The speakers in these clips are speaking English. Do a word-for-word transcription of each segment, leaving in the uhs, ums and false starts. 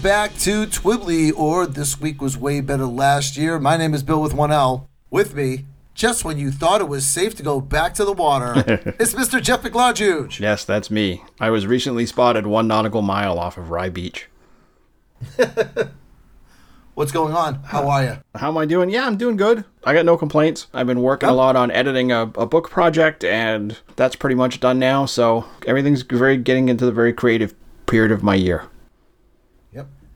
Back to Twibbly, or This Week Was Way Better Last Year. My name is Bill with one L. With me, just when you thought it was safe to go back to the water, it's Mister Jeff McLaughuge. Yes, that's me. I was recently spotted one nautical mile off of Rye Beach. What's going on? How are you? How am I doing? Yeah, I'm doing good. I got no complaints. I've been working oh. a lot on editing a, a book project, and that's pretty much done now, so everything's very getting into the very creative period of my year.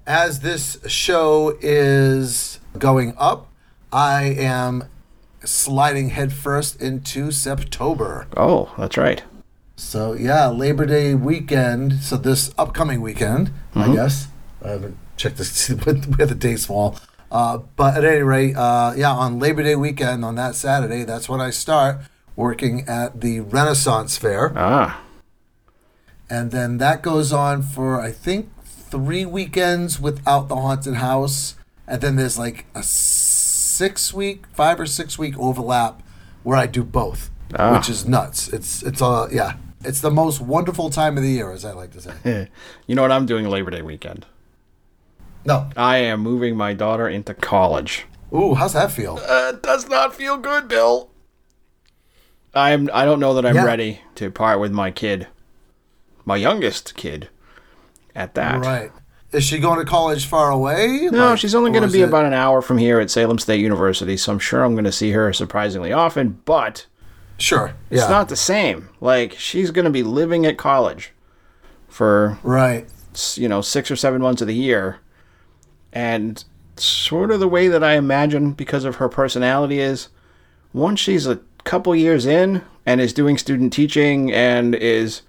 As this show is going up, I am sliding headfirst into September. Oh, that's right. So, yeah, Labor Day weekend. So this upcoming weekend, mm-hmm. I guess. I haven't checked to see where the dates fall. Uh, but at any rate, uh, yeah, on Labor Day weekend, on that Saturday, that's when I start working at the Renaissance Fair. Ah. And then that goes on for, I think, three weekends without the haunted house, and then there's like a six week five or six week overlap where I do both, ah. which is nuts. It's it's uh yeah it's the most wonderful time of the year, as I like to say. You know what I'm doing Labor Day weekend? No, I am moving my daughter into college. Ooh, how's that feel? Uh, it does not feel good, Bill. I'm I don't know that I'm yeah. ready to part with my kid, my youngest kid at that. Right. Is she going to college far away? No, like, she's only going to be it... about an hour from here at Salem State University, so I'm sure I'm going to see her surprisingly often, but sure, it's yeah. not the same. Like, she's going to be living at college for, right, you know, six or seven months of the year, and sort of the way that I imagine, because of her personality, is once she's a couple years in and is doing student teaching and is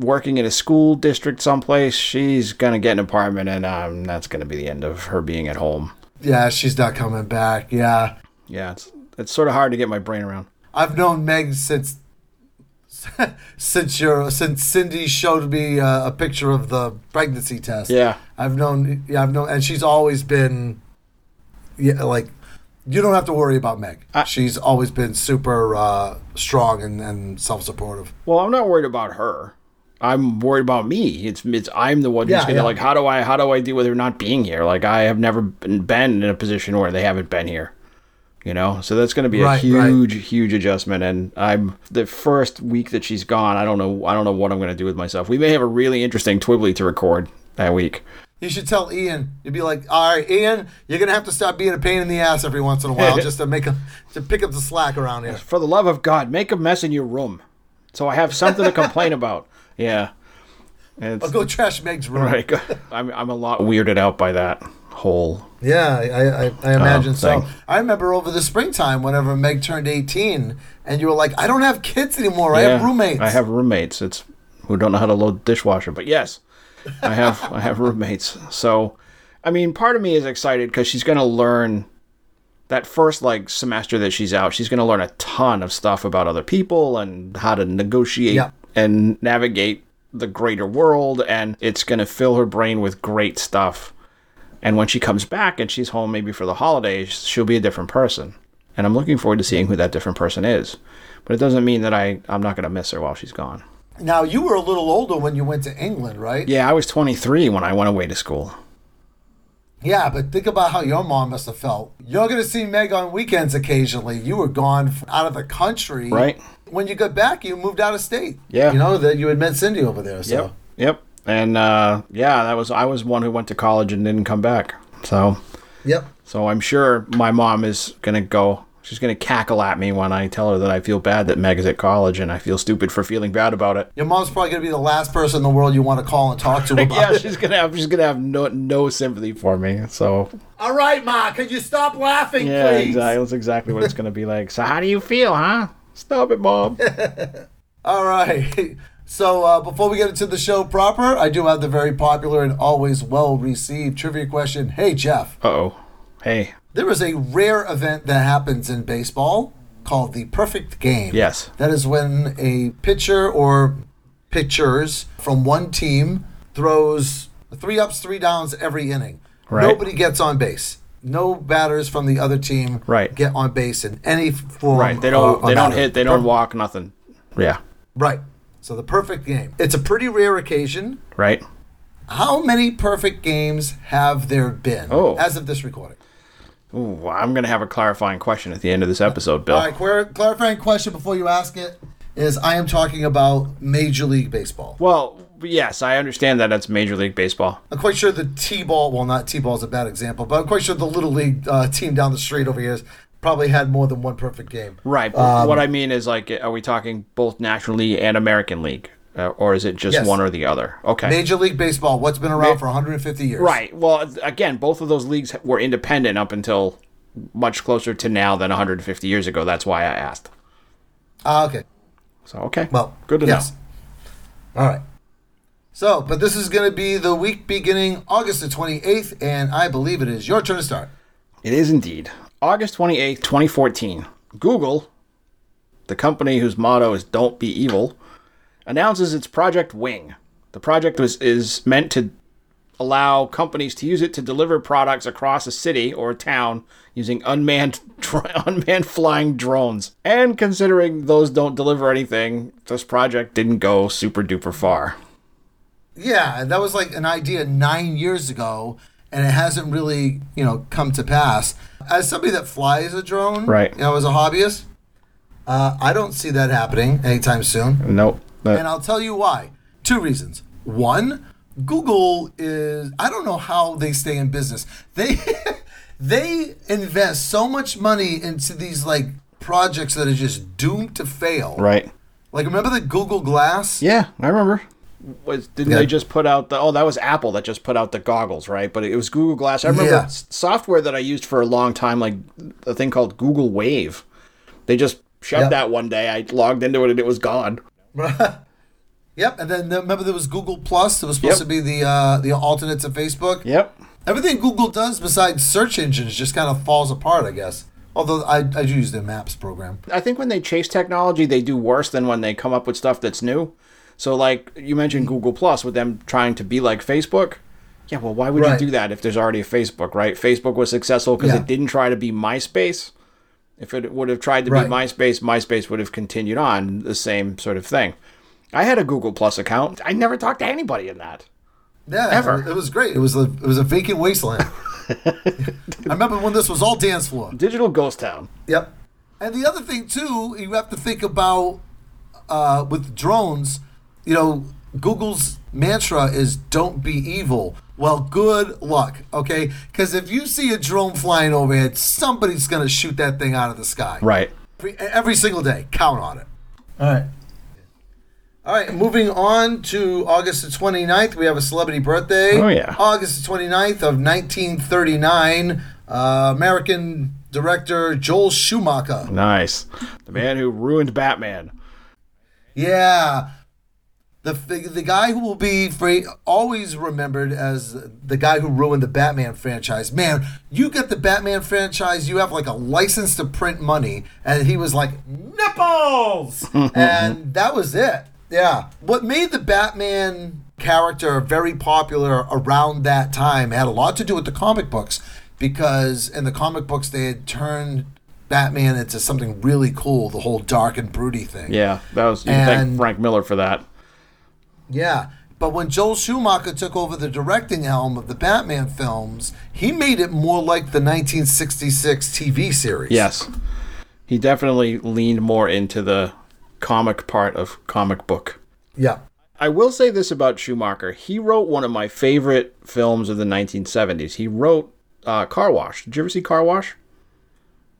working in a school district someplace, she's gonna get an apartment, and um, that's gonna be the end of her being at home. Yeah, she's not coming back. Yeah, yeah, it's it's sort of hard to get my brain around. I've known Meg since since your since Cindy showed me uh, a picture of the pregnancy test. Yeah, I've known. Yeah, I've known, and she's always been, yeah, like, you don't have to worry about Meg. I, she's always been super uh, strong and, and self-supportive. Well, I'm not worried about her. I'm worried about me. It's it's I'm the one who's yeah, gonna yeah. like how do I how do I deal with her not being here? Like, I have never been, been in a position where they haven't been here, you know. So that's gonna be right, a huge right. huge adjustment. And I'm the first week that she's gone. I don't know. I don't know what I'm gonna do with myself. We may have a really interesting Twibbly to record that week. You should tell Ian. You'd be like, all right, Ian, you're gonna have to stop being a pain in the ass every once in a while just to make a, to pick up the slack around here. For the love of God, make a mess in your room, so I have something to complain about. Yeah. It's, I'll go trash Meg's room. Right. I'm, I'm a lot weirded out by that whole... Yeah, I, I, I imagine um, so. Thing. I remember over the springtime whenever Meg turned eighteen, and you were like, I don't have kids anymore. Yeah, I have roommates. I have roommates It's who don't know how to load the dishwasher. But yes, I have I have roommates. So, I mean, part of me is excited because she's going to learn... That first like semester that she's out, she's going to learn a ton of stuff about other people and how to negotiate... Yeah. and navigate the greater world, and it's going to fill her brain with great stuff. And when she comes back and she's home maybe for the holidays, she'll be a different person. And I'm looking forward to seeing who that different person is. But it doesn't mean that I, I'm not going to miss her while she's gone. Now, you were a little older when you went to England, right? Yeah, I was twenty-three when I went away to school. Yeah, but think about how your mom must have felt. You're going to see Meg on weekends occasionally. You were gone out of the country. Right. When you got back, you moved out of state. Yeah. You know, that you had met Cindy over there. So. Yep. Yep. And, uh, yeah, that was I was one who went to college and didn't come back. So. Yep. So I'm sure my mom is going to go She's going to cackle at me when I tell her that I feel bad that Meg is at college and I feel stupid for feeling bad about it. Your mom's probably going to be the last person in the world you want to call and talk to about yeah, it. Yeah, she's going to have, she's going to have no, no sympathy for me. So. All right, Ma, could you stop laughing, yeah, please? Yeah, exactly, that's exactly what it's going to be like. So how do you feel, huh? Stop it, Mom. All right. So uh, before we get into the show proper, I do have the very popular and always well-received trivia question. Hey, Jeff. Uh-oh. Hey. There is a rare event that happens in baseball called the perfect game. Yes. That is when a pitcher or pitchers from one team throws three ups, three downs every inning. Right. Nobody gets on base. No batters from the other team right. get on base in any form. Right. They don't. Uh, they don't batter. hit. They don't walk. Nothing. Yeah. Right. So the perfect game. It's a pretty rare occasion. Right. How many perfect games have there been oh. as of this recording? Ooh, I'm going to have a clarifying question at the end of this episode, Bill. All right, clar- clarifying question before you ask it is I am talking about Major League Baseball. Well, yes, I understand that it's Major League Baseball. I'm quite sure the T-ball, well, not T-ball is a bad example, but I'm quite sure the Little League uh, team down the street over here has probably had more than one perfect game. Right, but um, what I mean is, like, are we talking both National League and American League? Uh, or is it just yes. one or the other? Okay. Major League Baseball, what's been around Ma- for one hundred fifty years. Right. Well, again, both of those leagues were independent up until much closer to now than one hundred fifty years ago. That's why I asked. Ah, uh, okay. So, okay. Well, good to yes. know. All right. So, but this is going to be the week beginning August the twenty-eighth, and I believe it is your turn to start. It is indeed. August twenty-eighth, twenty fourteen. Google, the company whose motto is don't be evil, announces its Project Wing. The project was is meant to allow companies to use it to deliver products across a city or a town using unmanned unmanned flying drones. And considering those don't deliver anything, this project didn't go super duper far. Yeah, that was like an idea nine years ago, and it hasn't really, you know, come to pass. As somebody that flies a drone, right. you know, as a hobbyist, uh, I don't see that happening anytime soon. Nope. But. And I'll tell you why. Two reasons. One, Google is, I don't know how they stay in business. They they invest so much money into these like projects that are just doomed to fail. Right. Like remember the Google Glass? Yeah, I remember. Was didn't yeah. they just put out the oh that was Apple that just put out the goggles, right? But it was Google Glass. I remember yeah. software that I used for a long time, like a thing called Google Wave. They just shoved yep. that one day. I logged into it and it was gone. Yep, and then remember there was Google Plus. It was supposed yep. to be the uh, the alternate to Facebook. Yep. Everything Google does besides search engines just kind of falls apart, I guess. Although I, I do use their Maps program. I think when they chase technology, they do worse than when they come up with stuff that's new. So, like, you mentioned Google Plus with them trying to be like Facebook. Yeah, well, why would right. you do that if there's already a Facebook, right? Facebook was successful because yeah. it didn't try to be MySpace. If it would have tried to right. be MySpace, MySpace would have continued on the same sort of thing. I had a Google Plus account. I never talked to anybody in that. Yeah, ever. It was great. It was a, it was a vacant wasteland. I remember when this was all dance floor. Digital ghost town. Yep. And the other thing, too, you have to think about uh, with drones, you know, Google's mantra is don't be evil. Well, good luck, okay? Because if you see a drone flying overhead, somebody's going to shoot that thing out of the sky. Right. Every, every single day. Count on it. All right. All right, moving on to August the twenty-ninth, we have a celebrity birthday. Oh, yeah. August the twenty-ninth of nineteen thirty-nine, uh, American director Joel Schumacher. Nice. The man who ruined Batman. Yeah. The the guy who will be always remembered as the guy who ruined the Batman franchise. Man, you get the Batman franchise, you have like a license to print money, and he was like, nipples! And that was it. Yeah. What made the Batman character very popular around that time had a lot to do with the comic books, because in the comic books they had turned Batman into something really cool, the whole dark and broody thing. Yeah, that was you and, thank Frank Miller for that. Yeah. But when Joel Schumacher took over the directing helm of the Batman films, he made it more like the nineteen sixty-six T V series. Yes. He definitely leaned more into the comic part of comic book. Yeah. I will say this about Schumacher. He wrote one of my favorite films of the nineteen seventies. He wrote uh, Car Wash. Did you ever see Car Wash?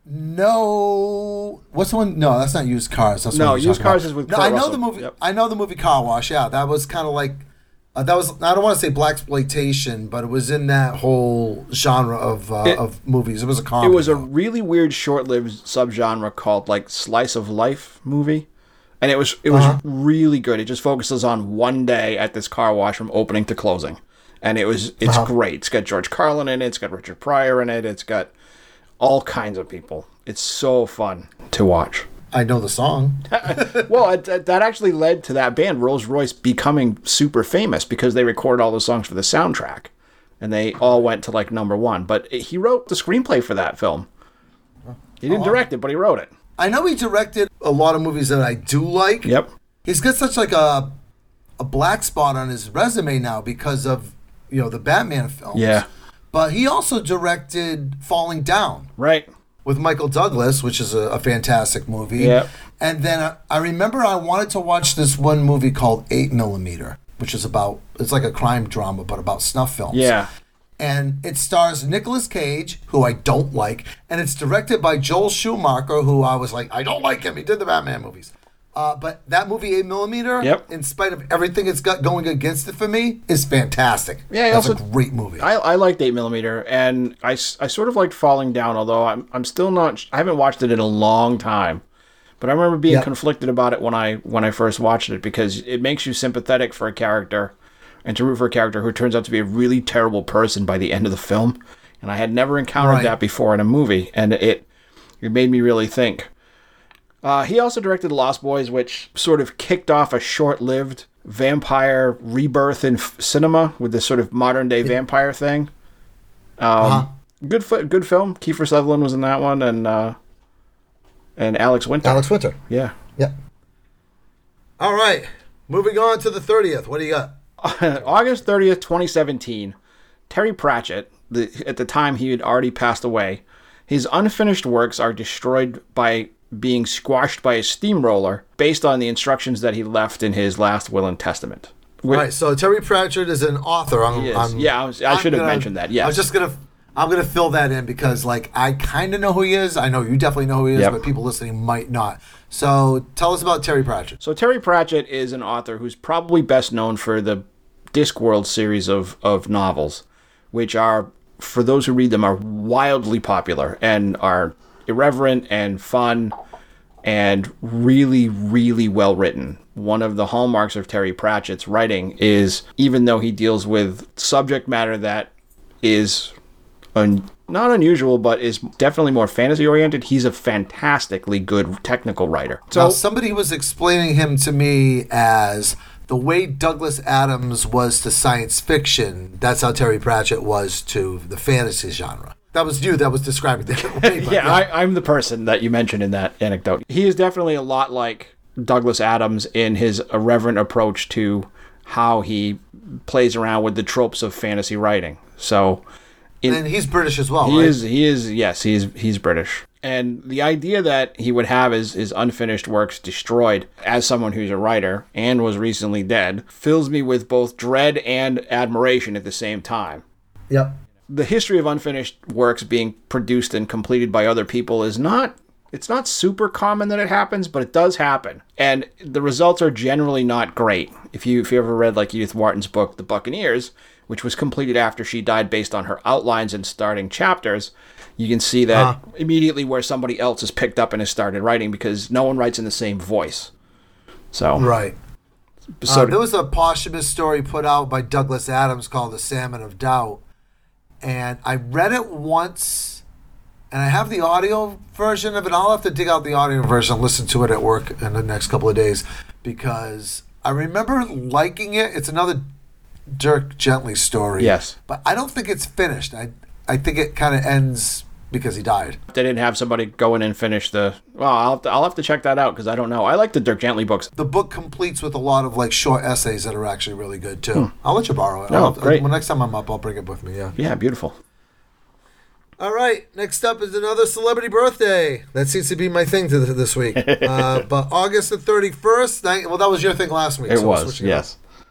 No, what's the one? No, that's not Used Cars. That's no, Used Cars about. is with. No, Kurt I know Russell. the movie. Yep. I know the movie Car Wash. Yeah, that was kind of like uh, that was. I don't want to say blaxploitation, but it was in that whole genre of uh, it, of movies. It was a comedy. It was a really weird, short-lived subgenre called like slice of life movie, and it was it was uh-huh. really good. It just focuses on one day at this car wash from opening to closing, and it was it's uh-huh. great. It's got George Carlin in it. It's got Richard Pryor in it. It's got all kinds of people. It's so fun to watch. I know the song. Well, it, that actually led to that band, Rolls Royce, becoming super famous because they recorded all those songs for the soundtrack. And they all went to, like, number one. But it, he wrote the screenplay for that film. He didn't oh, direct it, but he wrote it. I know he directed a lot of movies that I do like. Yep. He's got such, like, a, a black spot on his resume now because of, you know, the Batman films. Yeah. But he also directed Falling Down. Right. With Michael Douglas, which is a, a fantastic movie. Yep. And then I, I remember I wanted to watch this one movie called eight millimeter, which is about, it's like a crime drama, but about snuff films. Yeah. And it stars Nicolas Cage, who I don't like. And it's directed by Joel Schumacher, who I was like, I don't like him. He did the Batman movies. Uh, but that movie, eight millimeter, yep. in spite of everything it's got going against it for me, is fantastic. Yeah, That's also, a great movie. I, I liked eight millimeter, and I, I sort of liked Falling Down, although I'm I'm still not... I haven't watched it in a long time. But I remember being yep. conflicted about it when I when I first watched it, because it makes you sympathetic for a character and to root for a character who turns out to be a really terrible person by the end of the film. And I had never encountered right. that before in a movie, and it it made me really think. Uh, he also directed Lost Boys, which sort of kicked off a short-lived vampire rebirth in f- cinema with this sort of modern-day vampire thing. Um, uh-huh. Good fi- good film. Kiefer Sutherland was in that one, and uh, and Alex Winter. Alex Winter. Yeah. Yeah. All right. Moving on to the thirtieth. What do you got? August thirtieth, twenty seventeen. Terry Pratchett, the, at the time he had already passed away, his unfinished works are destroyed by... being squashed by a steamroller based on the instructions that he left in his last will and testament. With, All right, so Terry Pratchett is an author. I'm, he is. I'm, yeah, I, was, I should gonna, have mentioned that. Yes. I was just gonna, I'm gonna fill that in because like I kind of know who he is. I know you definitely know who he is, yep. but people listening might not. So tell us about Terry Pratchett. So Terry Pratchett is an author who's probably best known for the Discworld series of of novels, which are, for those who read them, are wildly popular and are irreverent and fun and really, really well written. One of the hallmarks of Terry Pratchett's writing is, even though he deals with subject matter that is un- not unusual, but is definitely more fantasy oriented, he's a fantastically good technical writer. So now, somebody was explaining him to me as the way Douglas Adams was to science fiction, that's how Terry Pratchett was to the fantasy genre. That was you that was describing the way, yeah, yeah. I, I'm the person that you mentioned in that anecdote. He is definitely a lot like Douglas Adams in his irreverent approach to how he plays around with the tropes of fantasy writing. So, in, and he's British as well, he right? Is, he is, yes, he's he's British. And the idea that he would have his, his unfinished works destroyed as someone who's a writer and was recently dead fills me with both dread and admiration at the same time. Yep. The history of unfinished works being produced and completed by other people is not, it's not super common that it happens, but it does happen. And the results are generally not great. If you if you ever read like Edith Wharton's book, The Buccaneers, which was completed after she died based on her outlines and starting chapters, you can see that huh. immediately where somebody else is picked up and has started writing because no one writes in the same voice. So right. So uh, there was a posthumous story put out by Douglas Adams called The Salmon of Doubt. And I read it once, and I have the audio version of it. I'll have to dig out the audio version and listen to it at work in the next couple of days because I remember liking it. It's another Dirk Gently story. Yes. But I don't think it's finished. I I think it kind of ends because he died. They didn't have somebody go in and finish the... Well, I'll have to, I'll have to check that out because I don't know. I like the Dirk Gently books. The book completes with a lot of like short essays that are actually really good too. Hmm. I'll let you borrow it. Oh, I'll, great. Well, next time I'm up, I'll bring it with me, yeah. Yeah, beautiful. All right, next up is another celebrity birthday. That seems to be my thing to th- this week. uh, but August the thirty-first... Well, that was your thing last week. It so was, yes. It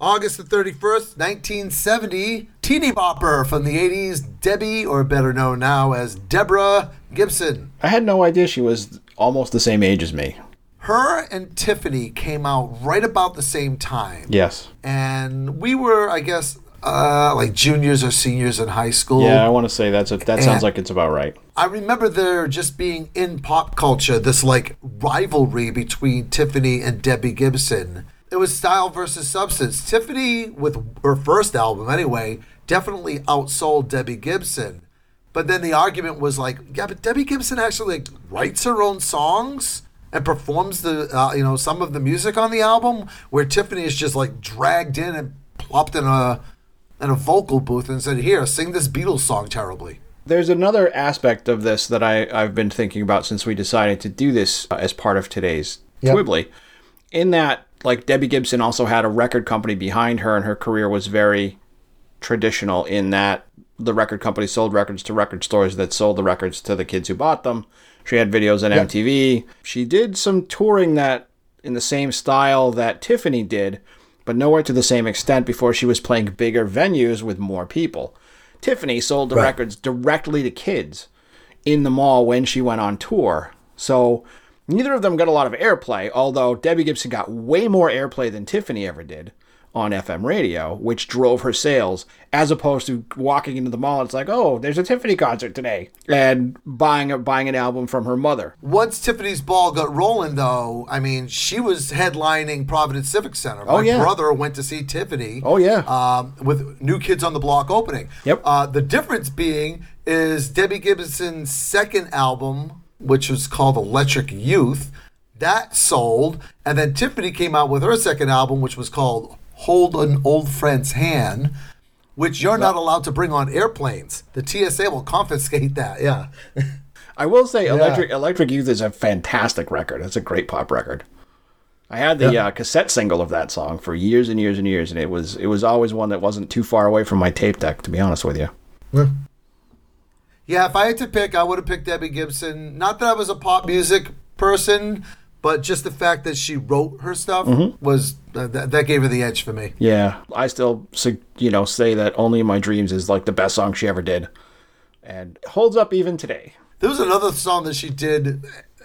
August the thirty-first, nineteen seventy... teeny bopper from the eighties, Debbie, or better known now as Deborah Gibson. I had no idea she was almost the same age as me. Her and Tiffany came out right about the same time. Yes. And we were, I guess, uh, like juniors or seniors in high school. Yeah, I want to say that's a, that and sounds like it's about right. I remember there just being in pop culture this like rivalry between Tiffany and Debbie Gibson. It was style versus substance. Tiffany, with her first album anyway, definitely outsold Debbie Gibson. But then the argument was like, yeah, but Debbie Gibson actually like writes her own songs and performs the uh, you know some of the music on the album, where Tiffany is just like dragged in and plopped in a in a vocal booth and said, "Here, sing this Beatles song terribly." There's another aspect of this that I, I've been thinking about since we decided to do this uh, as part of today's yep. Twibbly, in that. Like, Debbie Gibson also had a record company behind her, and her career was very traditional in that the record company sold records to record stores that sold the records to the kids who bought them. She had videos on yep. M T V. She did some touring that in the same style that Tiffany did, but nowhere to the same extent before she was playing bigger venues with more people. Tiffany sold the right. records directly to kids in the mall when she went on tour. So... neither of them got a lot of airplay, although Debbie Gibson got way more airplay than Tiffany ever did on F M radio, which drove her sales, as opposed to walking into the mall and it's like, oh, there's a Tiffany concert today, and buying a, buying an album from her mother. Once Tiffany's ball got rolling, though, I mean, she was headlining Providence Civic Center. My oh, yeah. brother went to see Tiffany. Oh, yeah. Um, with New Kids on the Block opening. Yep. Uh, the difference being is Debbie Gibson's second album, which was called Electric Youth, that sold. And then Tiffany came out with her second album, which was called Hold an Old Friend's Hand, which you're not allowed to bring on airplanes. The T S A will confiscate that, yeah. I will say yeah. Electric Electric Youth is a fantastic record. It's a great pop record. I had the yeah. uh, cassette single of that song for years and years and years, and it was it was always one that wasn't too far away from my tape deck, to be honest with you. Yeah. Yeah, if I had to pick, I would have picked Debbie Gibson. Not that I was a pop music person, but just the fact that she wrote her stuff mm-hmm. was uh, th- that gave her the edge for me. Yeah, I still you know say that Only in My Dreams is like the best song she ever did, and holds up even today. There was another song that she did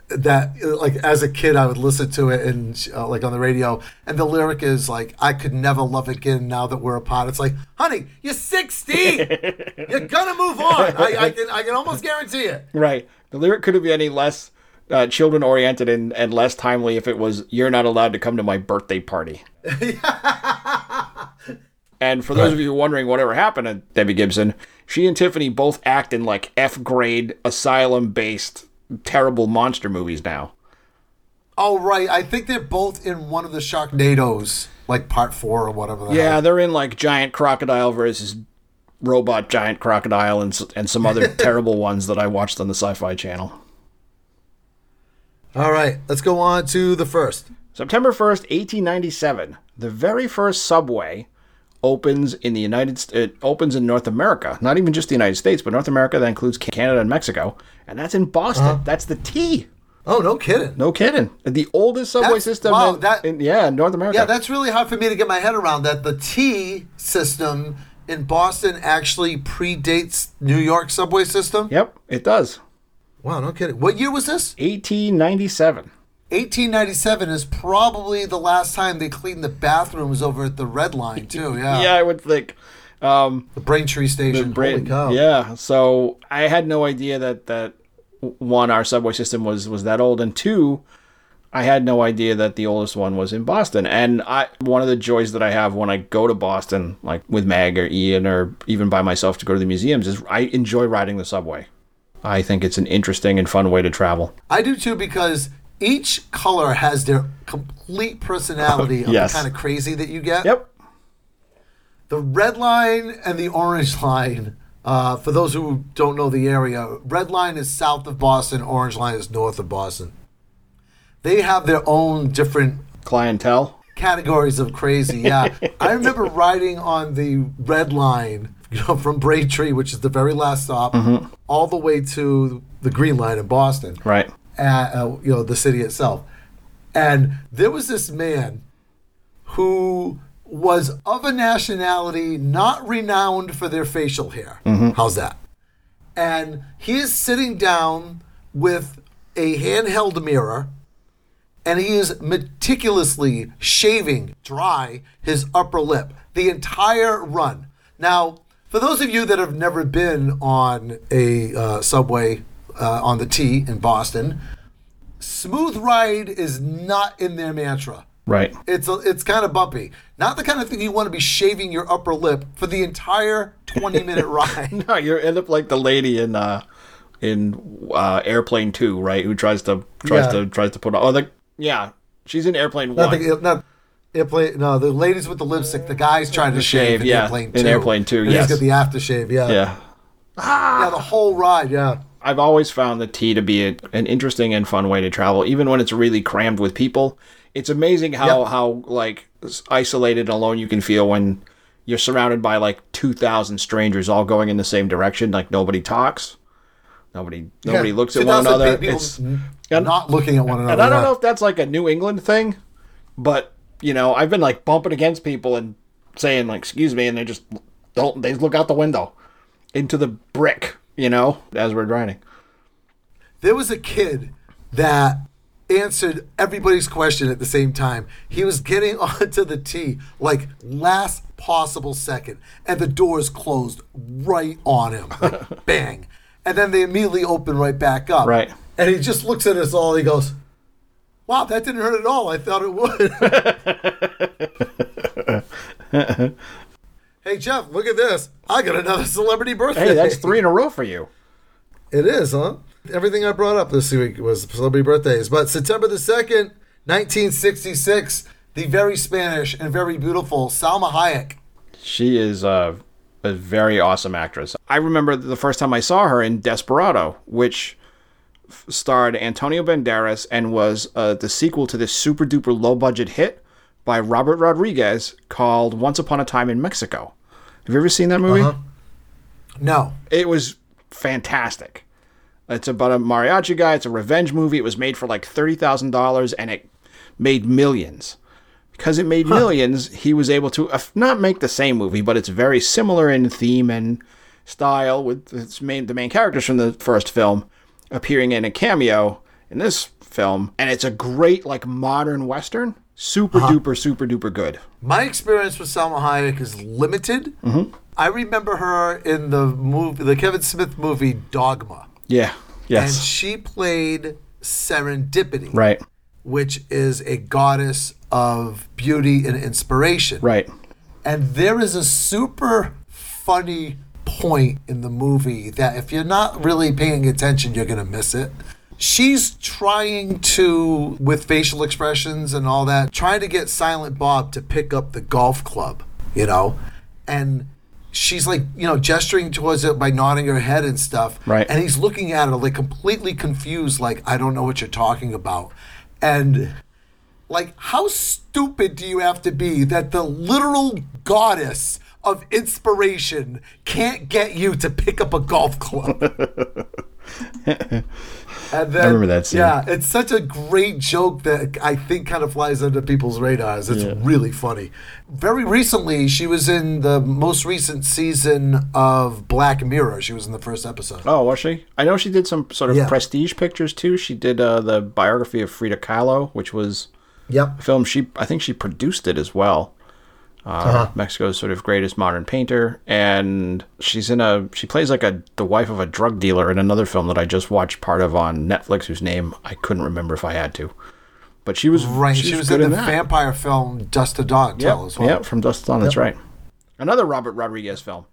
that, like, as a kid, I would listen to it and uh, like on the radio, and the lyric is like, "I could never love again now that we're apart." It's like, honey, you're sixty. You're gonna move on. I, I can, I can almost guarantee it. Right. The lyric couldn't be any less uh, children oriented and, and less timely if it was, "You're not allowed to come to my birthday party." And for those of you wondering whatever happened to Debbie Gibson, she and Tiffany both act in like F grade asylum based. Terrible monster movies now. Oh, right. I think they're both in one of the Sharknadoes, like part four or whatever. The yeah, hell. They're in like Giant Crocodile versus Robot Giant Crocodile and and some other terrible ones that I watched on the Sci-Fi Channel. All right, let's go on to the first. September first, eighteen ninety-seven. The very first subway opens in the United States, it opens in North America, not even just the United States, but North America. That includes Canada and Mexico, and that's in Boston. Uh-huh. That's the T. Oh, no kidding! No kidding! The oldest subway that's, system. Wow, in, that, in, yeah, North America. Yeah, that's really hard for me to get my head around. That the T system in Boston actually predates New York subway system. Yep, it does. Wow, no kidding! What year was this? eighteen ninety-seven. eighteen ninety-seven is probably the last time they cleaned the bathrooms over at the Red Line, too. Yeah, yeah, I would think. Um, the Braintree Station. The Brain, Holy cow. Yeah, so I had no idea that, that, one, our subway system was, was that old, and two, I had no idea that the oldest one was in Boston. And I one of the joys that I have when I go to Boston, like with Meg or Ian or even by myself to go to the museums, is I enjoy riding the subway. I think it's an interesting and fun way to travel. I do, too, because... each color has their complete personality of yes. the kind of crazy that you get. Yep. The Red Line and the Orange Line, uh, for those who don't know the area, Red Line is south of Boston, Orange Line is north of Boston. They have their own different... clientele? Categories of crazy, yeah. I remember riding on the Red Line, you know, from Braintree, which is the very last stop, mm-hmm. all the way to the Green Line in Boston. Right. At, uh, you know, the city itself. And there was this man who was of a nationality not renowned for their facial hair. Mm-hmm. How's that? And he is sitting down with a handheld mirror, and he is meticulously shaving dry his upper lip the entire run. Now, for those of you that have never been on a uh, subway uh, on the T in Boston, smooth ride is not in their mantra. Right. It's a, it's kind of bumpy. Not the kind of thing you want to be shaving your upper lip for the entire twenty-minute ride. No, you end up like the lady in uh, in uh, Airplane Two, right? Who tries to tries yeah. to tries to put on. Oh, the yeah, she's in Airplane One. Not the, not Airplane. No, the ladies with the lipstick. The guys trying to shave. shave in yeah, Airplane Two. In Airplane Two, and yes. He's got the aftershave. Yeah. Yeah. Ah! Yeah, the whole ride. Yeah. I've always found the T to be a, an interesting and fun way to travel, even when it's really crammed with people. It's amazing how, yep. how like isolated and alone you can feel when you're surrounded by like two thousand strangers all going in the same direction. Like nobody talks, nobody nobody yeah, looks at one another. It's not looking at one another. And I don't know if that's like a New England thing, but you know, I've been like bumping against people and saying like "excuse me," and they just don't. They look out the window into the brick, you know, as we're grinding. There was a kid that answered everybody's question at the same time. He was getting onto the T like last possible second, and the doors closed right on him. Like, bang. And then they immediately open right back up. Right. And he just looks at us all and he goes, wow, that didn't hurt at all. I thought it would. Hey, Jeff, look at this. I got another celebrity birthday. Hey, that's three in a row for you. It is, huh? Everything I brought up this week was celebrity birthdays. But September the second, nineteen sixty-six, the very Spanish and very beautiful Salma Hayek. She is a, a very awesome actress. I remember the first time I saw her in Desperado, which f- starred Antonio Banderas and was uh, the sequel to this super-duper low-budget hit by Robert Rodriguez called Once Upon a Time in Mexico. Have you ever seen that movie? Uh-huh. No. It was fantastic. It's about a mariachi guy. It's a revenge movie. It was made for like thirty thousand dollars and it made millions. Because it made huh. millions, he was able to uh, not make the same movie, but it's very similar in theme and style with its main, the main characters from the first film appearing in a cameo in this film. And it's a great like modern Western. Super huh. duper, super duper good. My experience with Salma Hayek is limited. Mm-hmm. I remember her in the movie, the Kevin Smith movie Dogma. Yeah, yes. And she played Serendipity. Right. Which is a goddess of beauty and inspiration. Right. And there is a super funny point in the movie that if you're not really paying attention, you're going to miss it. She's trying to, with facial expressions and all that, trying to get Silent Bob to pick up the golf club, you know? And she's like, you know, gesturing towards it by nodding her head and stuff. Right. And he's looking at her like completely confused, like, I don't know what you're talking about. And like, how stupid do you have to be that the literal goddess of inspiration can't get you to pick up a golf club? And then, I remember that scene. Yeah, it's such a great joke that I think kind of flies under people's radars. It's yeah. really funny. Very recently, she was in the most recent season of Black Mirror. She was in the first episode. Oh, was she? I know she did some sort of yeah. prestige pictures too. She did uh, the biography of Frida Kahlo, which was yep. a film she I think she produced it as well. Uh, uh-huh. Mexico's sort of greatest modern painter, and she's in a she plays like a the wife of a drug dealer in another film that I just watched part of on Netflix, whose name I couldn't remember if I had to. But she was right. She, she was, was good in the in vampire film Dusk Till Dawn yep. as well. Yeah, from Dusk Till Dawn. Yep. That's right. Another Robert Rodriguez film.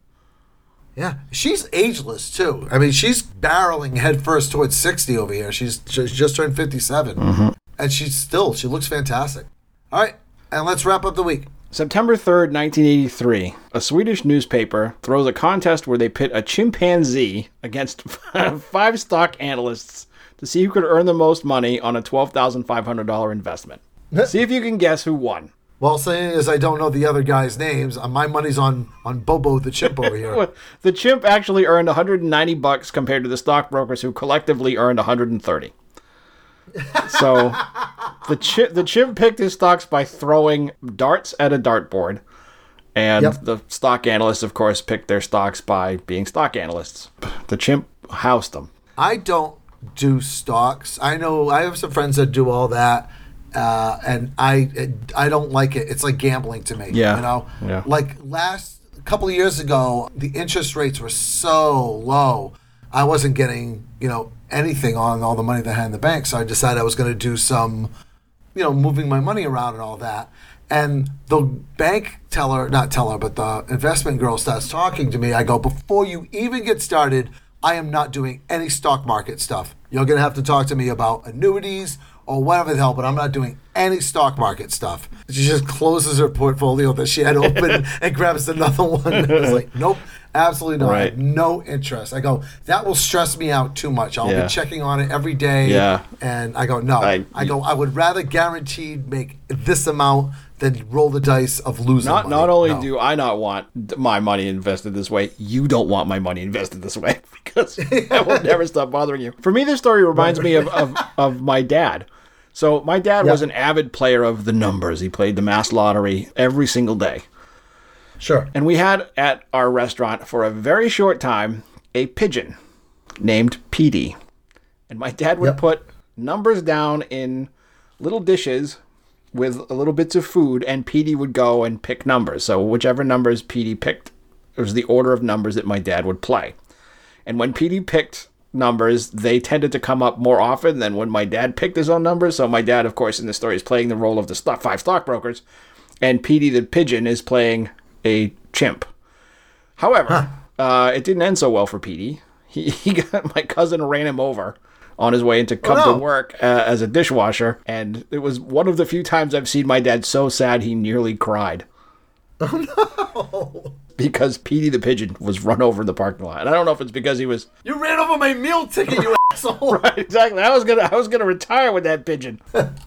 Yeah, she's ageless too. I mean, she's barreling headfirst towards sixty over here. She's she's just turned fifty-seven, mm-hmm. and she's still she looks fantastic. All right, and let's wrap up the week. September third, nineteen eighty-three, a Swedish newspaper throws a contest where they pit a chimpanzee against five stock analysts to see who could earn the most money on a twelve thousand five hundred dollars investment. See if you can guess who won. Well, seeing as I don't know the other guys' names, my money's on, on Bobo the chimp over here. The chimp actually earned one hundred ninety bucks compared to the stockbrokers who collectively earned one hundred thirty. So the chi- the chimp picked his stocks by throwing darts at a dartboard. And yep. the stock analysts, of course, picked their stocks by being stock analysts. The chimp housed them. I don't do stocks. I know I have some friends that do all that. Uh, and I I don't like it. It's like gambling to me. Yeah. You know? Yeah. Like last couple of years ago, the interest rates were so low. I wasn't getting, you know, anything on all the money that I had in the bank. So I decided I was going to do some, you know, moving my money around and all that. And the bank teller, not teller, but the investment girl starts talking to me. I go, before you even get started, I am not doing any stock market stuff. You're going to have to talk to me about annuities or whatever the hell, but I'm not doing any stock market stuff. She just closes her portfolio that she had open and grabs another one. I was like, nope, absolutely not. Right. No interest. I go, that will stress me out too much. I'll yeah. be checking on it every day. Yeah. And I go, no. I, I go, I would rather guaranteed make this amount than roll the dice of losing not, money. Not only no. do I not want my money invested this way, you don't want my money invested this way because I will never stop bothering you. For me, this story reminds me of, of, of my dad. So my dad yep. was an avid player of the numbers. He played the mass lottery every single day. Sure. And we had at our restaurant for a very short time a pigeon named Petey. And my dad would yep. put numbers down in little dishes with a little bits of food, and Petey would go and pick numbers. So whichever numbers Petey picked, it was the order of numbers that my dad would play. And when Petey picked numbers, they tended to come up more often than when my dad picked his own numbers. So my dad, of course, in this story is playing the role of the stock, five stockbrokers, and Petey the pigeon is playing a chimp. However, huh. uh, it didn't end so well for Petey. He, he got my cousin ran him over on his way into come oh, no. to work uh, as a dishwasher, and it was one of the few times I've seen my dad so sad he nearly cried. Oh no. Because Petey the pigeon was run over in the parking lot. And I don't know if it's because he was... You ran over my meal ticket, you asshole! Right, exactly. I was gonna I was gonna retire with that pigeon.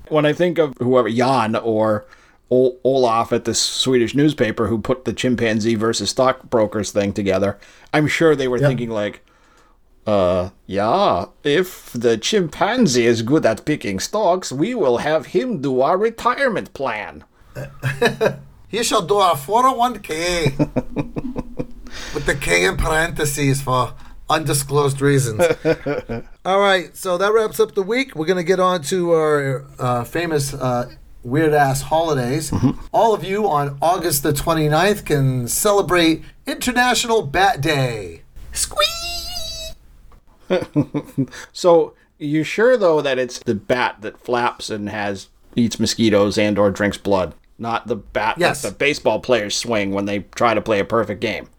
When I think of whoever, Jan or Ol- Olaf at the Swedish newspaper who put the chimpanzee versus stockbrokers thing together, I'm sure they were yep. thinking like, uh, yeah, if the chimpanzee is good at picking stocks, we will have him do our retirement plan. He shall do our four oh one k with the K in parentheses for undisclosed reasons. All right, so that wraps up the week. We're going to get on to our uh, famous uh, weird-ass holidays. Mm-hmm. All of you on August the twenty-ninth can celebrate International Bat Day. Squee! So you're sure, though, that it's the bat that flaps and has eats mosquitoes and or drinks blood? Not the bat yes. that the baseball players swing when they try to play a perfect game.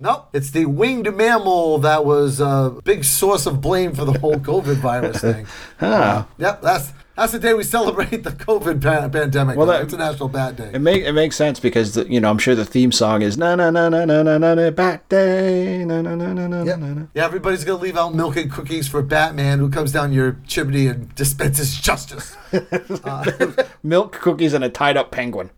Nope. It's the winged mammal that was a big source of blame for the whole COVID virus thing. Huh. Uh, yep, that's that's the day we celebrate the COVID pa- pandemic. Well, that, International Bat Day. It, make, it makes sense because, the, you know, I'm sure the theme song is na na na na na na na Bat Day. Na na na na na yep. na na. Yeah, everybody's going to leave out milk and cookies for Batman who comes down your chimney and dispenses justice. Uh, milk, cookies, and a tied-up penguin.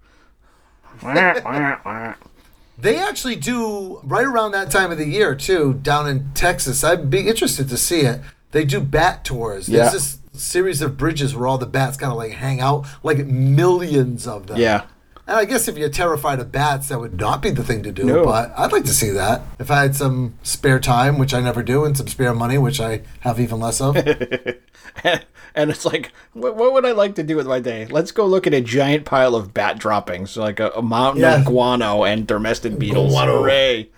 They actually do, right around that time of the year, too, down in Texas. I'd be interested to see it. They do bat tours. Yeah. There's this series of bridges where all the bats kind of, like, hang out, like millions of them. Yeah. And I guess if you're terrified of bats, that would not be the thing to do, no. but I'd like to see that. If I had some spare time, which I never do, and some spare money, which I have even less of. And it's like, what would I like to do with my day? Let's go look at a giant pile of bat droppings, like a, a mountain yeah. of guano and domestic beetles. Guano. Hooray.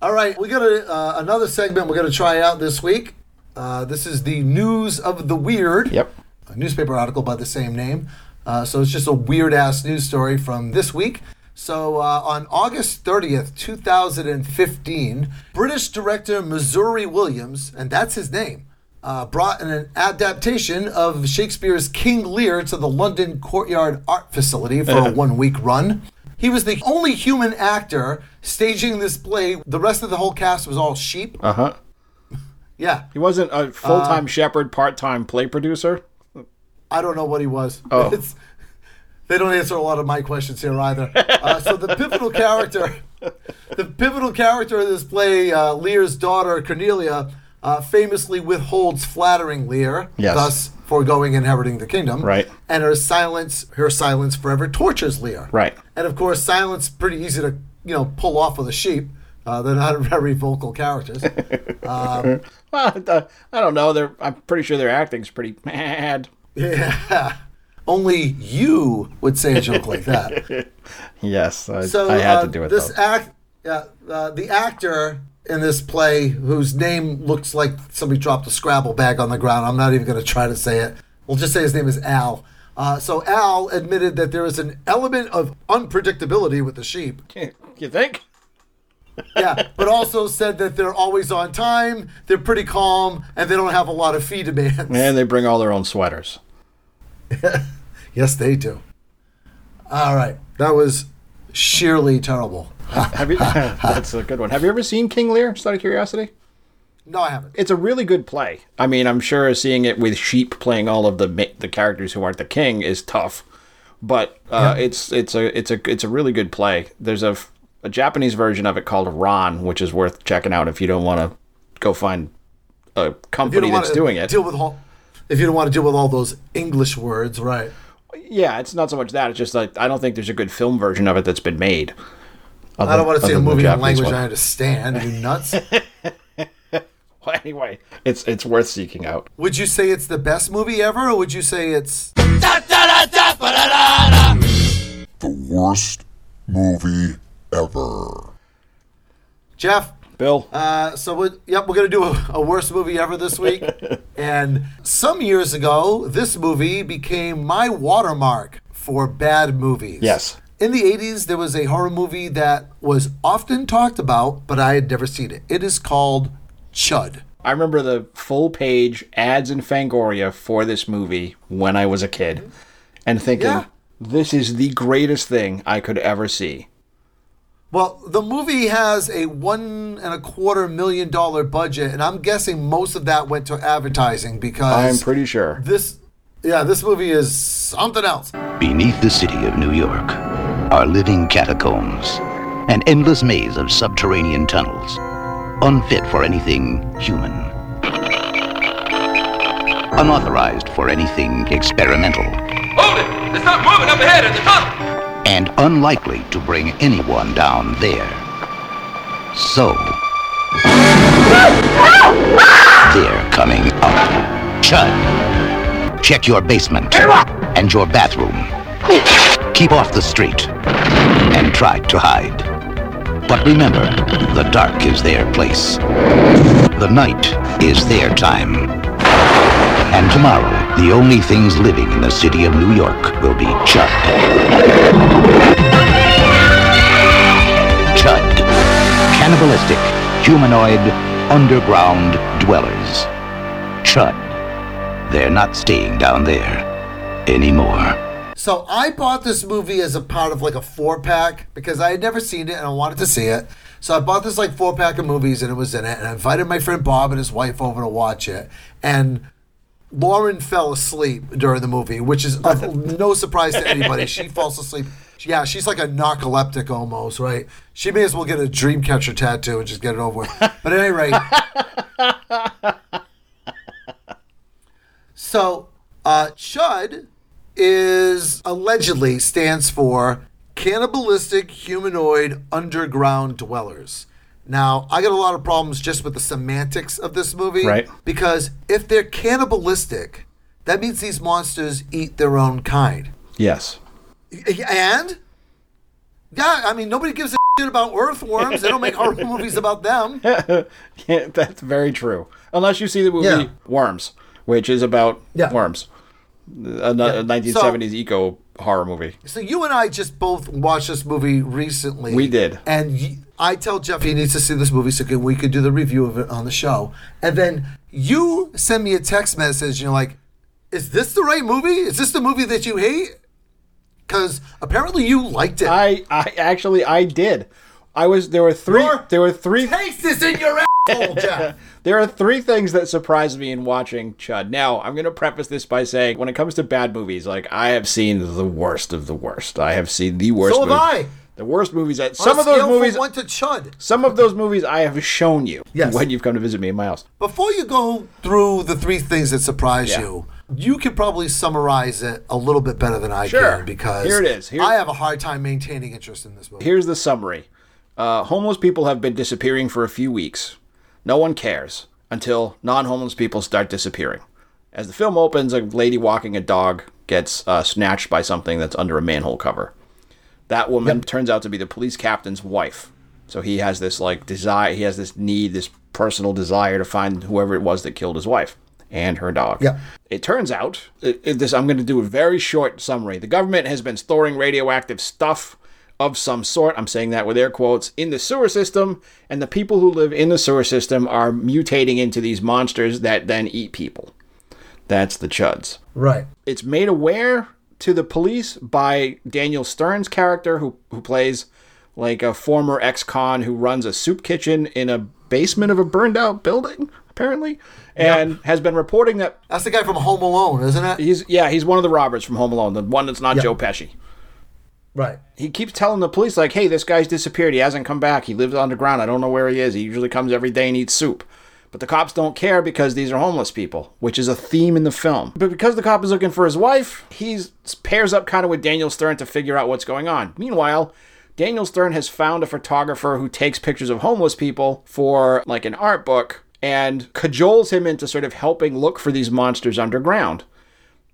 All right, we got a, uh, another segment we're going to try out this week. Uh, this is the News of the Weird, yep. a newspaper article by the same name. Uh, so it's just a weird-ass news story from this week. So uh, on August thirtieth, twenty fifteen, British director Missouri Williams, and that's his name, uh, brought an adaptation of Shakespeare's King Lear to the London Courtyard Art Facility for a one-week run. He was the only human actor staging this play. The rest of the whole cast was all sheep. Uh-huh. Yeah. He wasn't a full-time uh, shepherd, part-time play producer? I don't know what he was. Oh. It's, they don't answer a lot of my questions here either. Uh, so the pivotal character, the pivotal character of this play, uh, Lear's daughter Cornelia, uh, famously withholds flattering Lear, yes. thus foregoing inheriting the kingdom. Right. And her silence, her silence forever tortures Lear. Right. And of course, silence pretty easy to you know pull off with a sheep. Uh, they're not very vocal characters. Um, well, I don't know. They're. I'm pretty sure their acting's pretty mad. Yeah. Only you would say a joke like that. Yes, I, so, I had uh, to do it. This though. act, uh, uh, the actor in this play, whose name looks like somebody dropped a Scrabble bag on the ground. I'm not even going to try to say it. We'll just say his name is Al. Uh, so Al admitted that there is an element of unpredictability with the sheep. You think? Yeah, but also said that they're always on time, they're pretty calm, and they don't have a lot of fee demands. And they bring all their own sweaters. Yes, they do. All right. That was sheerly terrible. Have you, that's a good one. Have you ever seen King Lear, just out of curiosity? No, I haven't. It's a really good play. I mean, I'm sure seeing it with sheep playing all of the the characters who aren't the king is tough, but uh, yeah. it's it's a it's a it's a really good play. There's a, a Japanese version of it called Ron, which is worth checking out if you don't want to go find a company that's doing it. Deal with whole- If you don't want to deal with all those English words, right? Yeah, it's not so much that. It's just like I don't think there's a good film version of it that's been made. Other, I don't want to see a movie in language one. I understand. Are you nuts? Well, anyway, it's it's worth seeking out. Would you say it's the best movie ever, or would you say it's the worst movie ever? Jeff. Bill. Uh, so, we're, yep, we're going to do a, a worst movie ever this week. And some years ago, this movie became my watermark for bad movies. Yes. In the eighties, there was a horror movie that was often talked about, but I had never seen it. It is called Chud. I remember the full-page ads in Fangoria for this movie when I was a kid and thinking, yeah. This is the greatest thing I could ever see. Well, the movie has a one and a quarter million dollar budget, and I'm guessing most of that went to advertising because I'm pretty sure this, yeah, this movie is something else. Beneath the city of New York are living catacombs, an endless maze of subterranean tunnels, unfit for anything human, unauthorized for anything experimental. Hold it! It's not moving up ahead at the tunnel! And unlikely to bring anyone down there. So, they're coming up. Chud. Check your basement and your bathroom. Keep off the street and try to hide. But remember, the dark is their place. The night is their time. And tomorrow, the only things living in the city of New York will be Chud. Chud. Cannibalistic Humanoid Underground Dwellers. Chud. They're not staying down there anymore. So I bought this movie as a part of like a four-pack because I had never seen it and I wanted to see it. So I bought this like four-pack of movies and it was in it. And I invited my friend Bob and his wife over to watch it. And Lauren fell asleep during the movie, which is uh, no surprise to anybody. She falls asleep. Yeah, she's like a narcoleptic almost, right? She may as well get a Dreamcatcher tattoo and just get it over with. But at any rate. So, uh, Chud is allegedly stands for Cannibalistic Humanoid Underground Dwellers. Now, I got a lot of problems just with the semantics of this movie. Right. Because if they're cannibalistic, that means these monsters eat their own kind. Yes. And? Yeah, I mean, nobody gives a shit about earthworms. They don't make horror movies about them. Yeah, that's very true. Unless you see the movie yeah. Worms, which is about yeah. worms. A, yeah. a nineteen seventies so, eco horror movie. So you and I just both watched this movie recently. We did. And y- I tell Jeff he needs to see this movie so we could do the review of it on the show. And then you send me a text message and you're like, is this the right movie? Is this the movie that you hate? Because apparently you liked it. I, I actually, I did. I was, there were three, your there were three. Taste is in your asshole, Jeff. There are three things that surprised me in watching Chud. Now, I'm going to preface this by saying when it comes to bad movies, like I have seen the worst of the worst. I have seen the worst. So have movie. I. The worst movies. I, some of those movies went to Chud. Some of those movies I have shown you yes. when you've come to visit me in my house. Before you go through the three things that surprise yeah. you, you can probably summarize it a little bit better than I sure. can, because here it is. Here's, I have a hard time maintaining interest in this movie. Here's the summary. Uh, homeless people have been disappearing for a few weeks. No one cares until non-homeless people start disappearing. As the film opens, a lady walking a dog gets uh, snatched by something that's under a manhole cover. That woman yep. turns out to be the police captain's wife. So he has this like desire, he has this need, this personal desire to find whoever it was that killed his wife and her dog. Yep. It turns out, it, it, this I'm going to do a very short summary. The government has been storing radioactive stuff of some sort, I'm saying that with air quotes, in the sewer system, and the people who live in the sewer system are mutating into these monsters that then eat people. That's the Chuds. Right. It's made aware to the police by Daniel Stern's character, who who plays like a former ex-con who runs a soup kitchen in a basement of a burned out building, apparently, and yep. has been reporting that... That's the guy from Home Alone, isn't it? He's Yeah, he's one of the robbers from Home Alone, the one that's not yep. Joe Pesci. Right. He keeps telling the police, like, hey, this guy's disappeared. He hasn't come back. He lives underground. I don't know where he is. He usually comes every day and eats soup. But the cops don't care because these are homeless people, which is a theme in the film. But because the cop is looking for his wife, he pairs up kind of with Daniel Stern to figure out what's going on. Meanwhile, Daniel Stern has found a photographer who takes pictures of homeless people for like an art book and cajoles him into sort of helping look for these monsters underground.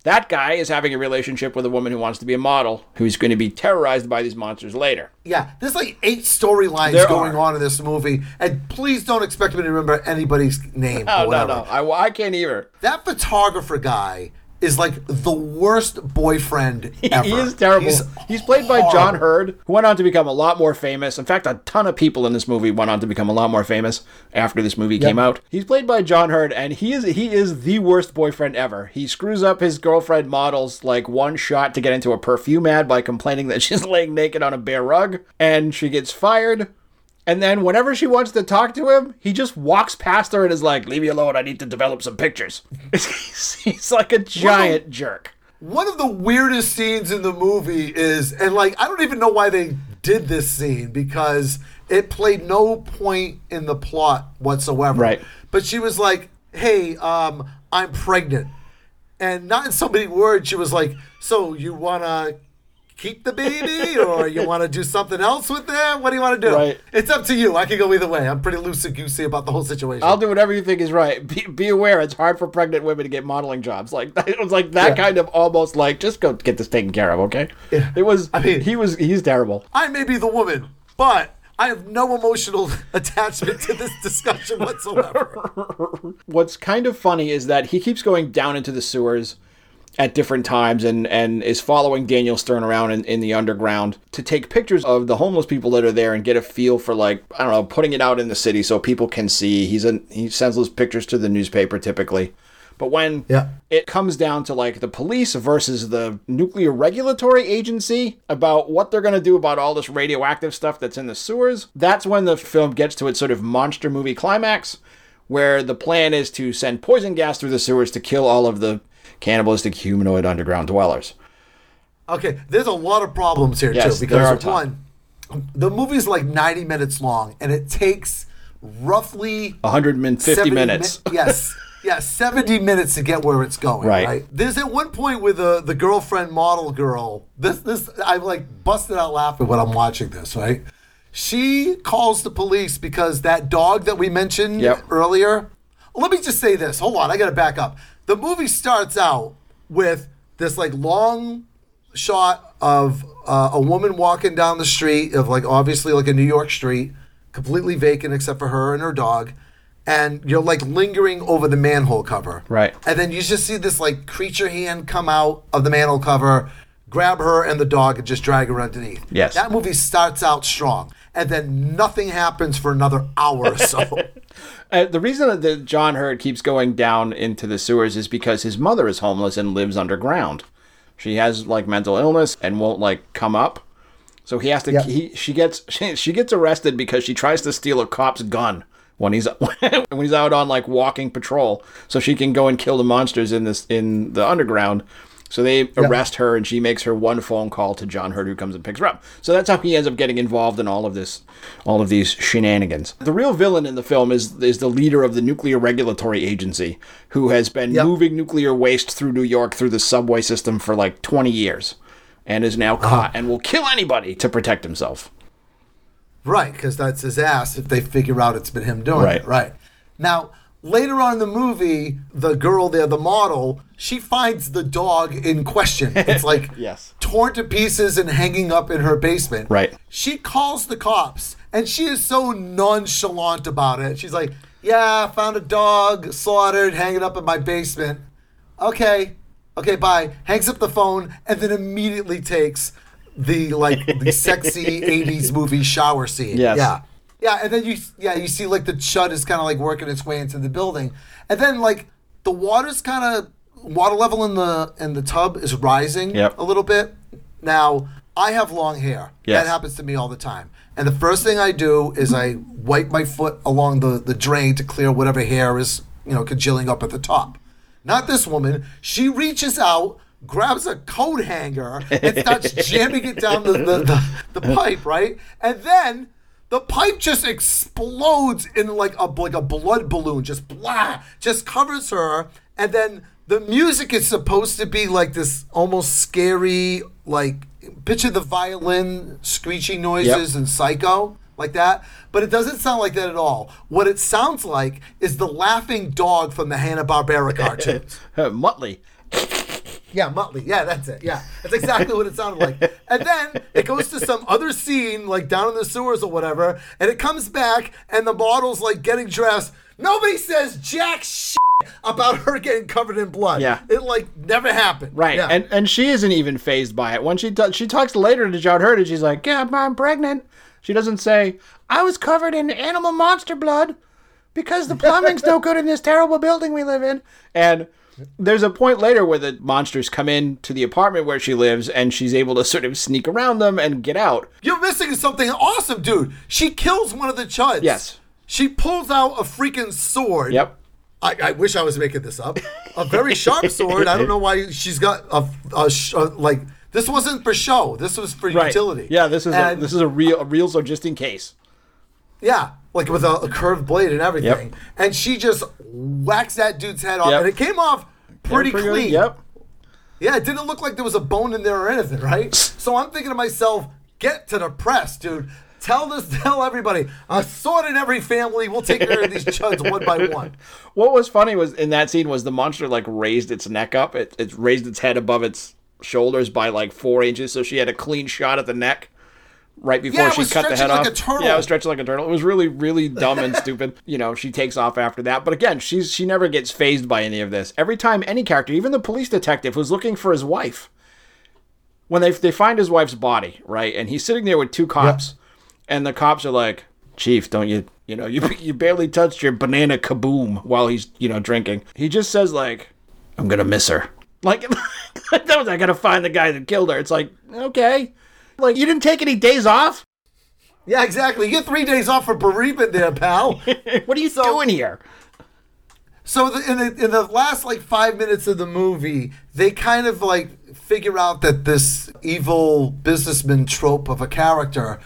That guy is having a relationship with a woman who wants to be a model, who's going to be terrorized by these monsters later. Yeah, there's like eight storylines going are. on in this movie, and please don't expect me to remember anybody's name. No, or whatever. no, no, I, I can't either. That photographer guy is like the worst boyfriend ever. He is terrible. He's, He's played horrible. by John Heard, who went on to become a lot more famous. In fact, a ton of people in this movie went on to become a lot more famous after this movie yep. came out. He's played by John Heard, and he is he is the worst boyfriend ever. He screws up his girlfriend model's like one shot to get into a perfume ad by complaining that she's laying naked on a bare rug, and she gets fired. And then whenever she wants to talk to him, he just walks past her and is like, leave me alone, I need to develop some pictures. He's like a giant one the, jerk. One of the weirdest scenes in the movie is, and like, I don't even know why they did this scene, because it played no point in the plot whatsoever. Right. But she was like, hey, um, I'm pregnant. And not in so many words, she was like, so you want to... keep the baby, or you want to do something else with them? What do you want to do? Right. It's up to you. I can go either way. I'm pretty loosey-goosey about the whole situation. I'll do whatever you think is right. Be, be aware, it's hard for pregnant women to get modeling jobs. Like it was like that yeah. kind of almost like, just go get this taken care of, okay? Yeah. It was. I mean, he was. He's terrible. I may be the woman, but I have no emotional attachment to this discussion whatsoever. What's kind of funny is that he keeps going down into the sewers at different times and, and is following Daniel Stern around in, in the underground to take pictures of the homeless people that are there and get a feel for, like, I don't know, putting it out in the city so people can see. He's a, he sends those pictures to the newspaper typically. But when yeah. it comes down to, like, the police versus the Nuclear Regulatory Agency about what they're going to do about all this radioactive stuff that's in the sewers, that's when the film gets to its sort of monster movie climax, where the plan is to send poison gas through the sewers to kill all of the cannibalistic humanoid underground dwellers. Okay, there's a lot of problems here, yes, too, because one, the movie's like ninety minutes long, and it takes roughly one hundred fifty minutes. Mi- yes, yeah, seventy minutes to get where it's going. Right. right? There's at one point with the the girlfriend model girl. This this I'm like busted out laughing when I'm watching this. Right. She calls the police because that dog that we mentioned yep. earlier. Let me just say this. Hold on, I got to back up. The movie starts out with this like long shot of uh, a woman walking down the street of like obviously like a New York street, completely vacant except for her and her dog, and you're like lingering over the manhole cover. Right. And then you just see this like creature hand come out of the manhole cover, grab her and the dog, and just drag her underneath. Yes. That movie starts out strong, and then nothing happens for another hour or so. Uh, the reason that John Heard keeps going down into the sewers is because his mother is homeless and lives underground. She has like mental illness and won't like come up. So he has to. Yep. He she gets she, she gets arrested because she tries to steal a cop's gun when he's when he's out on like walking patrol, so she can go and kill the monsters in this in the underground. So they yep. arrest her, and she makes her one phone call to John Heard, who comes and picks her up. So that's how he ends up getting involved in all of this, all of these shenanigans. The real villain in the film is is the leader of the Nuclear Regulatory Agency, who has been yep. moving nuclear waste through New York through the subway system for like twenty years, and is now caught oh. and will kill anybody to protect himself. Right, because that's his ass if they figure out it's been him doing right. it. Right. Now, later on in the movie, the girl there, the model, she finds the dog in question. It's like yes. torn to pieces and hanging up in her basement. Right. She calls the cops, and she is so nonchalant about it. She's like, yeah, found a dog, slaughtered, hanging up in my basement. Okay. Okay, bye. Hangs up the phone, and then immediately takes the, like, the sexy eighties movie shower scene. Yes. Yeah. Yeah, and then you yeah you see, like, the Chud is kind of, like, working its way into the building. And then, like, the water's kind of... Water level in the in the tub is rising yep. a little bit. Now, I have long hair. Yes. That happens to me all the time. And the first thing I do is I wipe my foot along the, the drain to clear whatever hair is, you know, congealing up at the top. Not this woman. She reaches out, grabs a coat hanger, and starts jamming it down the, the, the, the pipe, right? And then... the pipe just explodes in like a like a blood balloon, just blah, just covers her. And then the music is supposed to be like this almost scary, like picture the violin screeching noises yep. and Psycho, like that. But it doesn't sound like that at all. What it sounds like is the laughing dog from the Hanna-Barbera cartoons. Muttley. Yeah, Motley. Yeah, that's it. Yeah, that's exactly what it sounded like. And then it goes to some other scene, like down in the sewers or whatever, and it comes back, and the model's, like, getting dressed. Nobody says jack shit about her getting covered in blood. Yeah. It, like, never happened. Right. Yeah. And and she isn't even fazed by it. When she, t- she talks later to John Heard, and she's like, yeah, I'm pregnant. She doesn't say, I was covered in animal monster blood because the plumbing's no good in this terrible building we live in. And... there's a point later where the monsters come in to the apartment where she lives, and she's able to sort of sneak around them and get out. You're missing something awesome, dude. She kills one of the Chuds. Yes. She pulls out a freaking sword. Yep. I, I wish I was making this up. A very sharp sword. I don't know why she's got a, a, a like, this wasn't for show. This was for right. utility. Yeah, this is and, a, this is a real, a real sword just in case. Yeah. Like with a, a curved blade and everything. Yep. And she just whacks that dude's head off. Yep. And it came off pretty, pretty clean. Good. Yep. Yeah, it didn't look like there was a bone in there or anything, right? So I'm thinking to myself, get to the press, dude. Tell this, tell everybody. A sword in every family. We'll take care of these Chuds one by one. What was funny was in that scene was the monster, like, raised its neck up. It, it raised its head above its shoulders by like four inches. So she had a clean shot at the neck. Right before yeah, she cut the head like off. A turtle. Yeah, it was stretching like a turtle. It was really, really dumb and stupid. You know, she takes off after that. But again, she's she never gets fazed by any of this. Every time any character, even the police detective who's looking for his wife, when they they find his wife's body, right? And he's sitting there with two cops, yeah. and the cops are like, Chief, don't you, you know, you, you barely touched your banana kaboom while he's, you know, drinking. He just says, like, I'm going to miss her. Like, that was, I got to find the guy that killed her. It's like, okay. Like, you didn't take any days off? Yeah, exactly. You get three days off for bereavement there, pal. What are you so, doing here? So the, in, the, in the last, like, five minutes of the movie, they kind of, like, figure out that this evil businessman trope of a character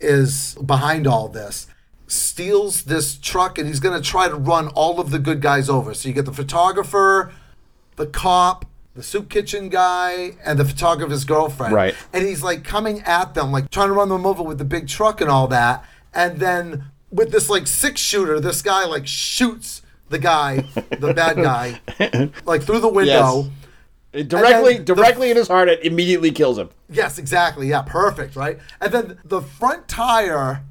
is behind all this. Steals this truck, and he's going to try to run all of the good guys over. So you get the photographer, the cop, the soup kitchen guy, and the photographer's girlfriend. Right. And he's, like, coming at them, like, trying to run them over with the big truck and all that. And then with this, like, six-shooter, this guy, like, shoots the guy, the bad guy, like, through the window. Yes. Directly directly the, in his heart, it immediately kills him. Yes, exactly. Yeah, perfect, right? And then the front tire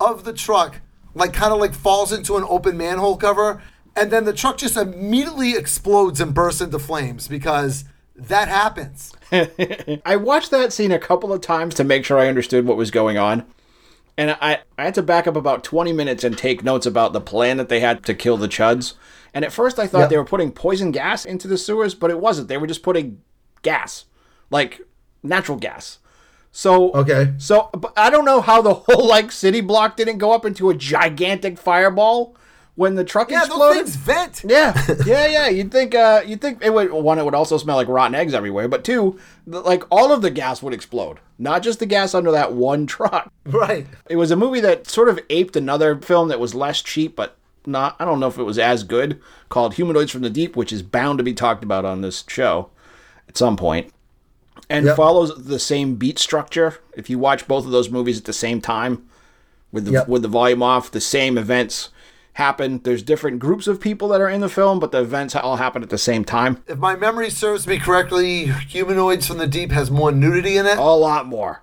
of the truck, like, kind of, like, falls into an open manhole cover. And then the truck just immediately explodes and bursts into flames because that happens. I watched that scene a couple of times to make sure I understood what was going on. And I, I had to back up about twenty minutes and take notes about the plan that they had to kill the Chuds. And at first I thought yep. they were putting poison gas into the sewers, but it wasn't. They were just putting gas, like natural gas. So, okay. So but I don't know how the whole like city block didn't go up into a gigantic fireball. when the truck yeah, exploded. Those things vent. Yeah, yeah, yeah. You'd think, uh, you'd think it would. One, it would also smell like rotten eggs everywhere. But two, the, like all of the gas would explode, not just the gas under that one truck. Right. It was a movie that sort of aped another film that was less cheap, but not. I don't know if it was as good. Called Humanoids from the Deep, which is bound to be talked about on this show at some point, and yep. follows the same beat structure. If you watch both of those movies at the same time, with the yep. with the volume off, the same events happen. There's different groups of people that are in the film, but the events all happen at the same time. If my memory serves me correctly, Humanoids from the Deep has more nudity in it. A lot more.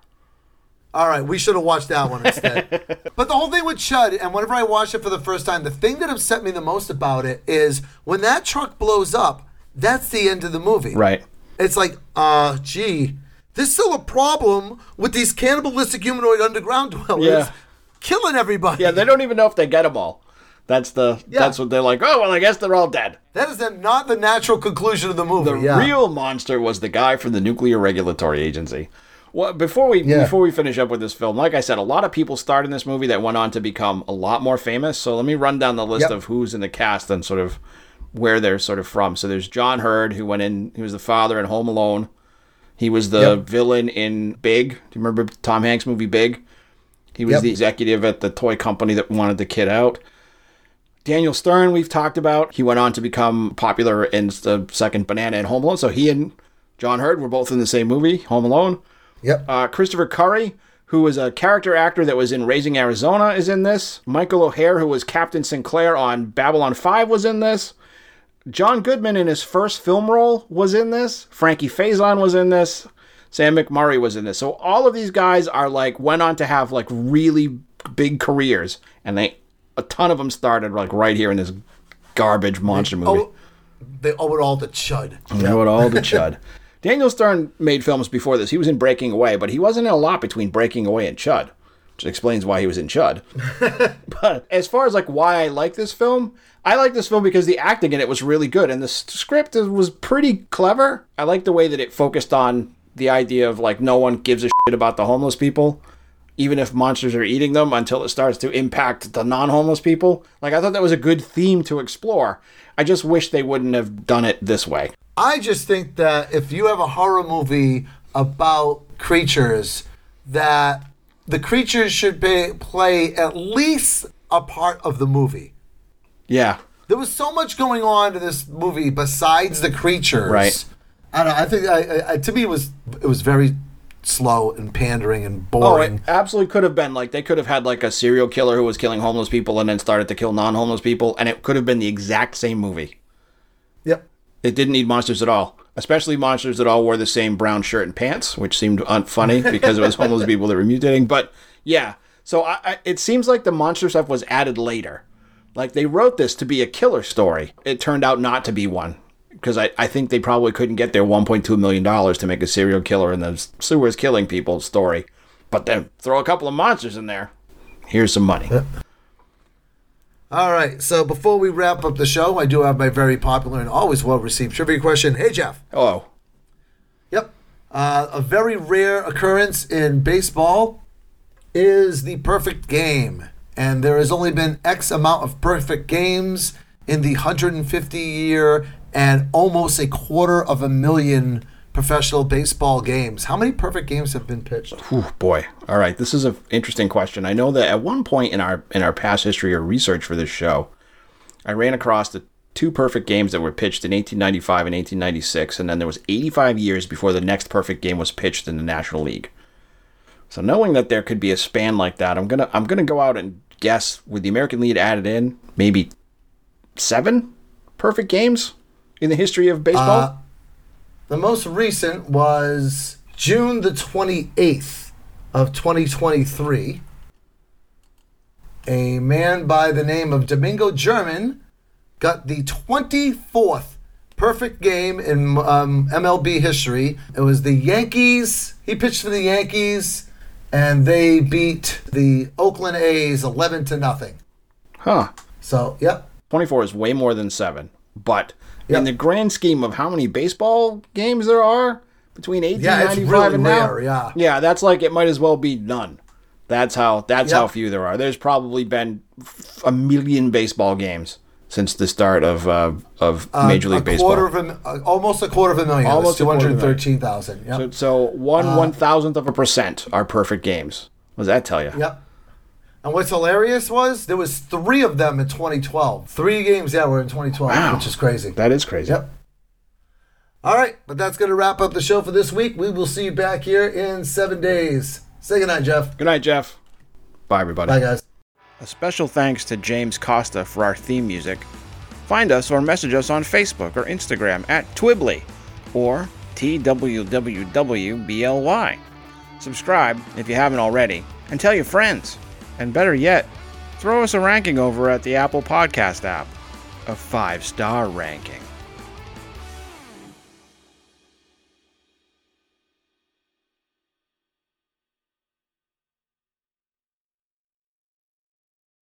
All right, we should have watched that one instead. But the whole thing with Chud, and whenever I watched it for the first time, the thing that upset me the most about it is when that truck blows up, that's the end of the movie. Right. It's like, uh, gee, there's still a problem with these cannibalistic humanoid underground dwellers yeah. killing everybody. Yeah, they don't even know if they get them all. That's the yeah. that's what they're like, oh, well, I guess they're all dead. That is not the natural conclusion of the movie. The yeah. real monster was the guy from the Nuclear Regulatory Agency. Well, before we yeah. before we finish up with this film, like I said, a lot of people starred in this movie that went on to become a lot more famous. So let me run down the list yep. of who's in the cast and sort of where they're sort of from. So there's John Heard, who went in, he was the father in Home Alone. He was the yep. villain in Big. Do you remember Tom Hanks' movie Big? He was yep. the executive at the toy company that wanted the kid out. Daniel Stern, we've talked about. He went on to become popular in the second Banana in Home Alone. So he and John Heard were both in the same movie, Home Alone. Yep. Uh, Christopher Curry, who was a character actor that was in Raising Arizona, is in this. Michael O'Hare, who was Captain Sinclair on Babylon five, was in this. John Goodman in his first film role was in this. Frankie Faison was in this. Sam McMurray was in this. So all of these guys are like went on to have like really big careers, and they a ton of them started like right here in this garbage monster movie. Oh, they owe it all to Chud. They owe it all to Chud. Daniel Stern made films before this. He was in Breaking Away, but he wasn't in a lot between Breaking Away and Chud, which explains why he was in Chud. But as far as like why I like this film, I like this film because the acting in it was really good, and the script was pretty clever. I like the way that it focused on the idea of like no one gives a shit about the homeless people, even if monsters are eating them, until it starts to impact the non-homeless people. Like, I thought that was a good theme to explore. I just wish they wouldn't have done it this way. I just think that if you have a horror movie about creatures, that the creatures should be, play at least a part of the movie. Yeah. There was so much going on in this movie besides the creatures. Right. I don't know. I think, I, I, to me, it was it was very slow and pandering and boring. Oh, it absolutely could have been. Like, they could have had, like, a serial killer who was killing homeless people and then started to kill non-homeless people, and it could have been the exact same movie. Yep. It didn't need monsters at all, especially monsters that all wore the same brown shirt and pants, which seemed unfunny because it was homeless people that were mutating. But, yeah. So I, I, it seems like the monster stuff was added later. Like, they wrote this to be a killer story. It turned out not to be one, because I, I think they probably couldn't get their one point two million dollars to make a serial killer in the sewers killing people story. But then throw a couple of monsters in there. Here's some money. All right, so before we wrap up the show, I do have my very popular and always well-received trivia question. Hey, Jeff. Hello. Yep. Uh, a very rare occurrence in baseball is the perfect game. And there has only been X amount of perfect games in the one hundred fifty year and almost a quarter of a million professional baseball games. How many perfect games have been pitched? Oh, boy. All right. This is an interesting question. I know that at one point in our in our past history or research for this show, I ran across the two perfect games that were pitched in eighteen ninety-five and eighteen ninety-six, and then there was eighty-five years before the next perfect game was pitched in the National League. So knowing that there could be a span like that, I'm gonna I'm gonna go out and guess, with the American League added in, maybe seven perfect games in the history of baseball? Uh, the most recent was June the twenty-eighth of twenty twenty-three. A man by the name of Domingo German got the twenty-fourth perfect game in um, M L B history. It was the Yankees. He pitched for the Yankees, and they beat the Oakland A's eleven to nothing. Huh. So, yep. twenty-four is way more than seven, but... Yep. In the grand scheme of how many baseball games there are between eighteen ninety-five yeah, it's really and now, rare, yeah. yeah, that's like it might as well be none. That's how that's yep. how few there are. There's probably been a million baseball games since the start of uh, of uh, Major League Baseball. Quarter of an, uh, almost a quarter of a million. Almost two hundred thirteen thousand. Yep. So, so one uh, one thousandth of a percent are perfect games. What does that tell you? Yep. And what's hilarious was there was three of them in twenty twelve. Three games that were in twenty twelve, wow. which is crazy. That is crazy. Yep. All right, but that's going to wrap up the show for this week. We will see you back here in seven days. Say goodnight, Jeff. Goodnight, Jeff. Bye, everybody. Bye, guys. A special thanks to James Costa for our theme music. Find us or message us on Facebook or Instagram at Twibbly or T W W W B L Y. Subscribe if you haven't already and tell your friends. And better yet, throw us a ranking over at the Apple Podcast app. A five-star ranking.